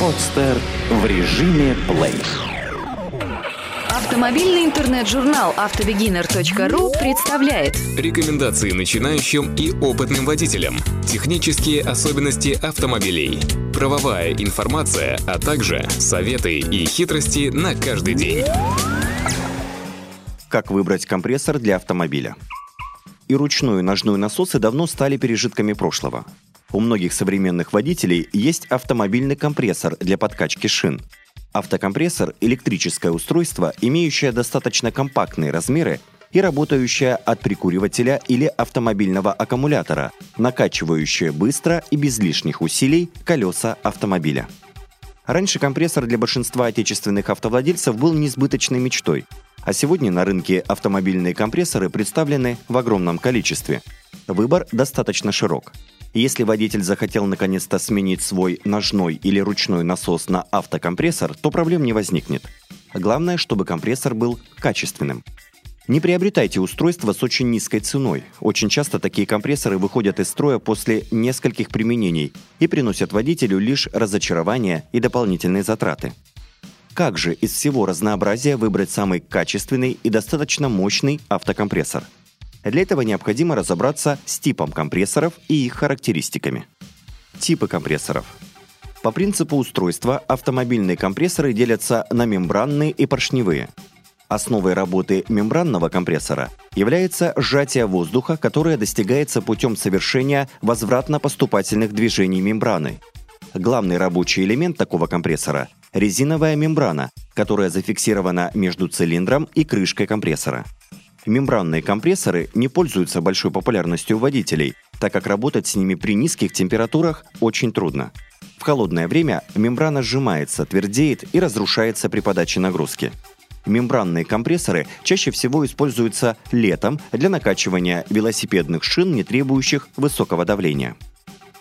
Podster в режиме плей. Автомобильный интернет-журнал autobeginner.ru представляет рекомендации начинающим и опытным водителям, технические особенности автомобилей, правовая информация, а также советы и хитрости на каждый день. Как выбрать компрессор для автомобиля? И ручную, и ножную насосы давно стали пережитками прошлого. У многих современных водителей есть автомобильный компрессор для подкачки шин. Автокомпрессор – электрическое устройство, имеющее достаточно компактные размеры и работающее от прикуривателя или автомобильного аккумулятора, накачивающее быстро и без лишних усилий колеса автомобиля. Раньше компрессор для большинства отечественных автовладельцев был несбыточной мечтой, а сегодня на рынке автомобильные компрессоры представлены в огромном количестве. Выбор достаточно широк. Если водитель захотел наконец-то сменить свой ножной или ручной насос на автокомпрессор, то проблем не возникнет. Главное, чтобы компрессор был качественным. Не приобретайте устройства с очень низкой ценой. Очень часто такие компрессоры выходят из строя после нескольких применений и приносят водителю лишь разочарование и дополнительные затраты. Как же из всего разнообразия выбрать самый качественный и достаточно мощный автокомпрессор? Для этого необходимо разобраться с типом компрессоров и их характеристиками. Типы компрессоров. По принципу устройства автомобильные компрессоры делятся на мембранные и поршневые. Основой работы мембранного компрессора является сжатие воздуха, которое достигается путем совершения возвратно-поступательных движений мембраны. Главный рабочий элемент такого компрессора – резиновая мембрана, которая зафиксирована между цилиндром и крышкой компрессора. Мембранные компрессоры не пользуются большой популярностью у водителей, так как работать с ними при низких температурах очень трудно. В холодное время мембрана сжимается, твердеет и разрушается при подаче нагрузки. Мембранные компрессоры чаще всего используются летом для накачивания велосипедных шин, не требующих высокого давления.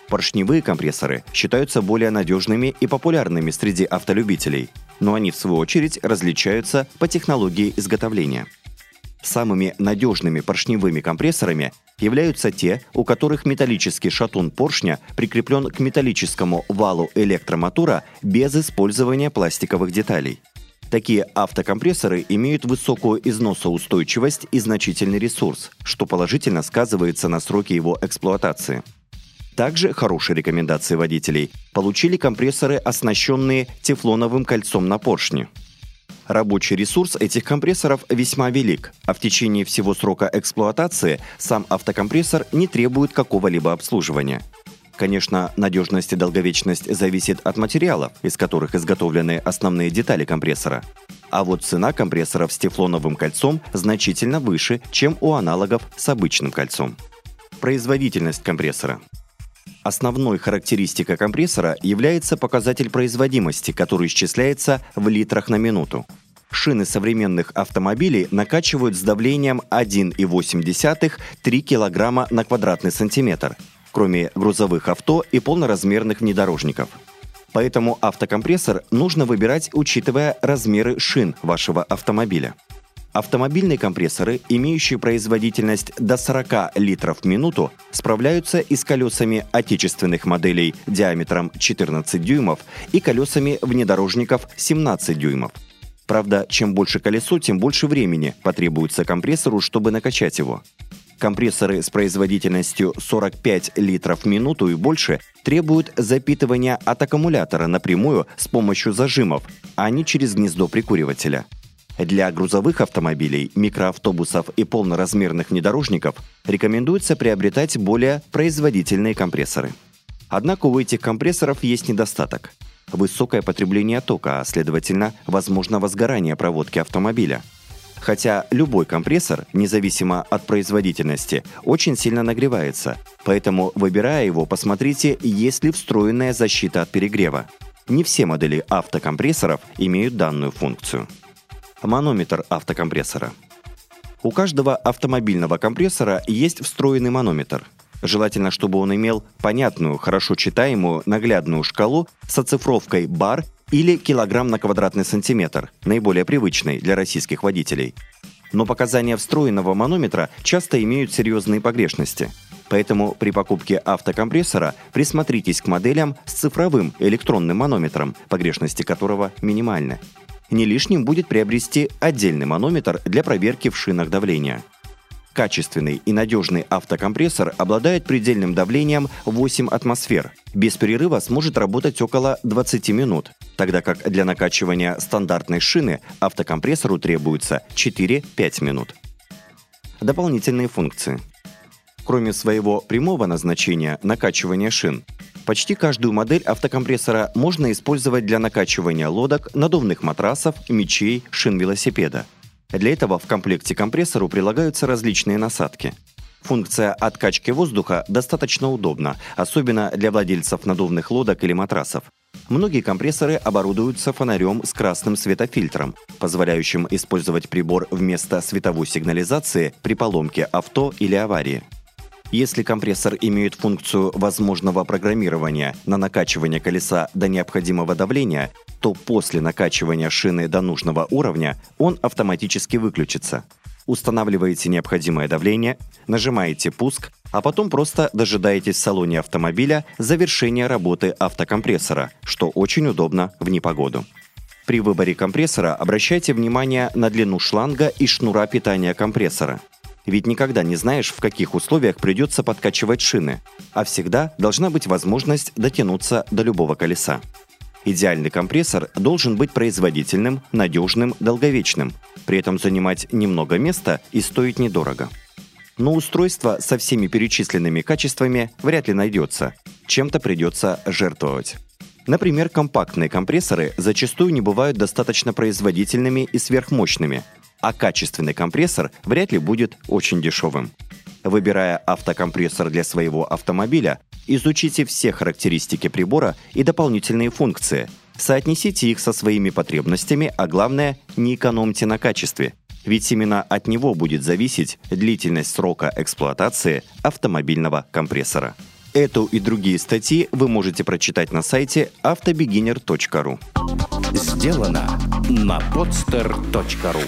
Поршневые компрессоры считаются более надежными и популярными среди автолюбителей, но они в свою очередь различаются по технологии изготовления. Самыми надежными поршневыми компрессорами являются те, у которых металлический шатун поршня прикреплен к металлическому валу электромотора без использования пластиковых деталей. Такие автокомпрессоры имеют высокую износоустойчивость и значительный ресурс, что положительно сказывается на сроке его эксплуатации. Также хорошие рекомендации водителей получили компрессоры, оснащенные тефлоновым кольцом на поршне. Рабочий ресурс этих компрессоров весьма велик, а в течение всего срока эксплуатации сам автокомпрессор не требует какого-либо обслуживания. Конечно, надежность и долговечность зависит от материалов, из которых изготовлены основные детали компрессора. А вот цена компрессоров с тефлоновым кольцом значительно выше, чем у аналогов с обычным кольцом. Производительность компрессора. Основной характеристикой компрессора является показатель производимости, который исчисляется в литрах на минуту. Шины современных автомобилей накачивают с давлением 1,8-3 кг на квадратный сантиметр, кроме грузовых авто и полноразмерных внедорожников. Поэтому автокомпрессор нужно выбирать, учитывая размеры шин вашего автомобиля. Автомобильные компрессоры, имеющие производительность до 40 литров в минуту, справляются и с колесами отечественных моделей диаметром 14 дюймов и колесами внедорожников 17 дюймов. Правда, чем больше колесо, тем больше времени потребуется компрессору, чтобы накачать его. Компрессоры с производительностью 45 литров в минуту и больше требуют запитывания от аккумулятора напрямую с помощью зажимов, а не через гнездо прикуривателя. Для грузовых автомобилей, микроавтобусов и полноразмерных внедорожников рекомендуется приобретать более производительные компрессоры. Однако у этих компрессоров есть недостаток – высокое потребление тока, а следовательно, возможно возгорание проводки автомобиля. Хотя любой компрессор, независимо от производительности, очень сильно нагревается, поэтому, выбирая его, посмотрите, есть ли встроенная защита от перегрева. Не все модели автокомпрессоров имеют данную функцию. Манометр автокомпрессора. У каждого автомобильного компрессора есть встроенный манометр. Желательно, чтобы он имел понятную, хорошо читаемую, наглядную шкалу с оцифровкой бар или килограмм на квадратный сантиметр, наиболее привычной для российских водителей. Но показания встроенного манометра часто имеют серьезные погрешности. Поэтому при покупке автокомпрессора присмотритесь к моделям с цифровым электронным манометром, погрешности которого минимальны. Не лишним будет приобрести отдельный манометр для проверки в шинах давления. Качественный и надежный автокомпрессор обладает предельным давлением 8 атмосфер. Без перерыва сможет работать около 20 минут, тогда как для накачивания стандартной шины автокомпрессору требуется 4-5 минут. Дополнительные функции. Кроме своего прямого назначения – накачивания шин, почти каждую модель автокомпрессора можно использовать для накачивания лодок, надувных матрасов, мячей, шин велосипеда. Для этого в комплекте к компрессору прилагаются различные насадки. Функция откачки воздуха достаточно удобна, особенно для владельцев надувных лодок или матрасов. Многие компрессоры оборудуются фонарем с красным светофильтром, позволяющим использовать прибор вместо световой сигнализации при поломке авто или аварии. Если компрессор имеет функцию возможного программирования на накачивание колеса до необходимого давления, то после накачивания шины до нужного уровня он автоматически выключится. Устанавливаете необходимое давление, нажимаете «Пуск», а потом просто дожидаетесь в салоне автомобиля завершения работы автокомпрессора, что очень удобно в непогоду. При выборе компрессора обращайте внимание на длину шланга и шнура питания компрессора. Ведь никогда не знаешь, в каких условиях придется подкачивать шины, а всегда должна быть возможность дотянуться до любого колеса. Идеальный компрессор должен быть производительным, надежным, долговечным, при этом занимать немного места и стоить недорого. Но устройство со всеми перечисленными качествами вряд ли найдется, чем-то придется жертвовать. Например, компактные компрессоры зачастую не бывают достаточно производительными и сверхмощными, а качественный компрессор вряд ли будет очень дешевым. Выбирая автокомпрессор для своего автомобиля, изучите все характеристики прибора и дополнительные функции, соотнесите их со своими потребностями, а главное, не экономьте на качестве, ведь именно от него будет зависеть длительность срока эксплуатации автомобильного компрессора. Эту и другие статьи вы можете прочитать на сайте autobeginner.ru. Сделано на podster.ru.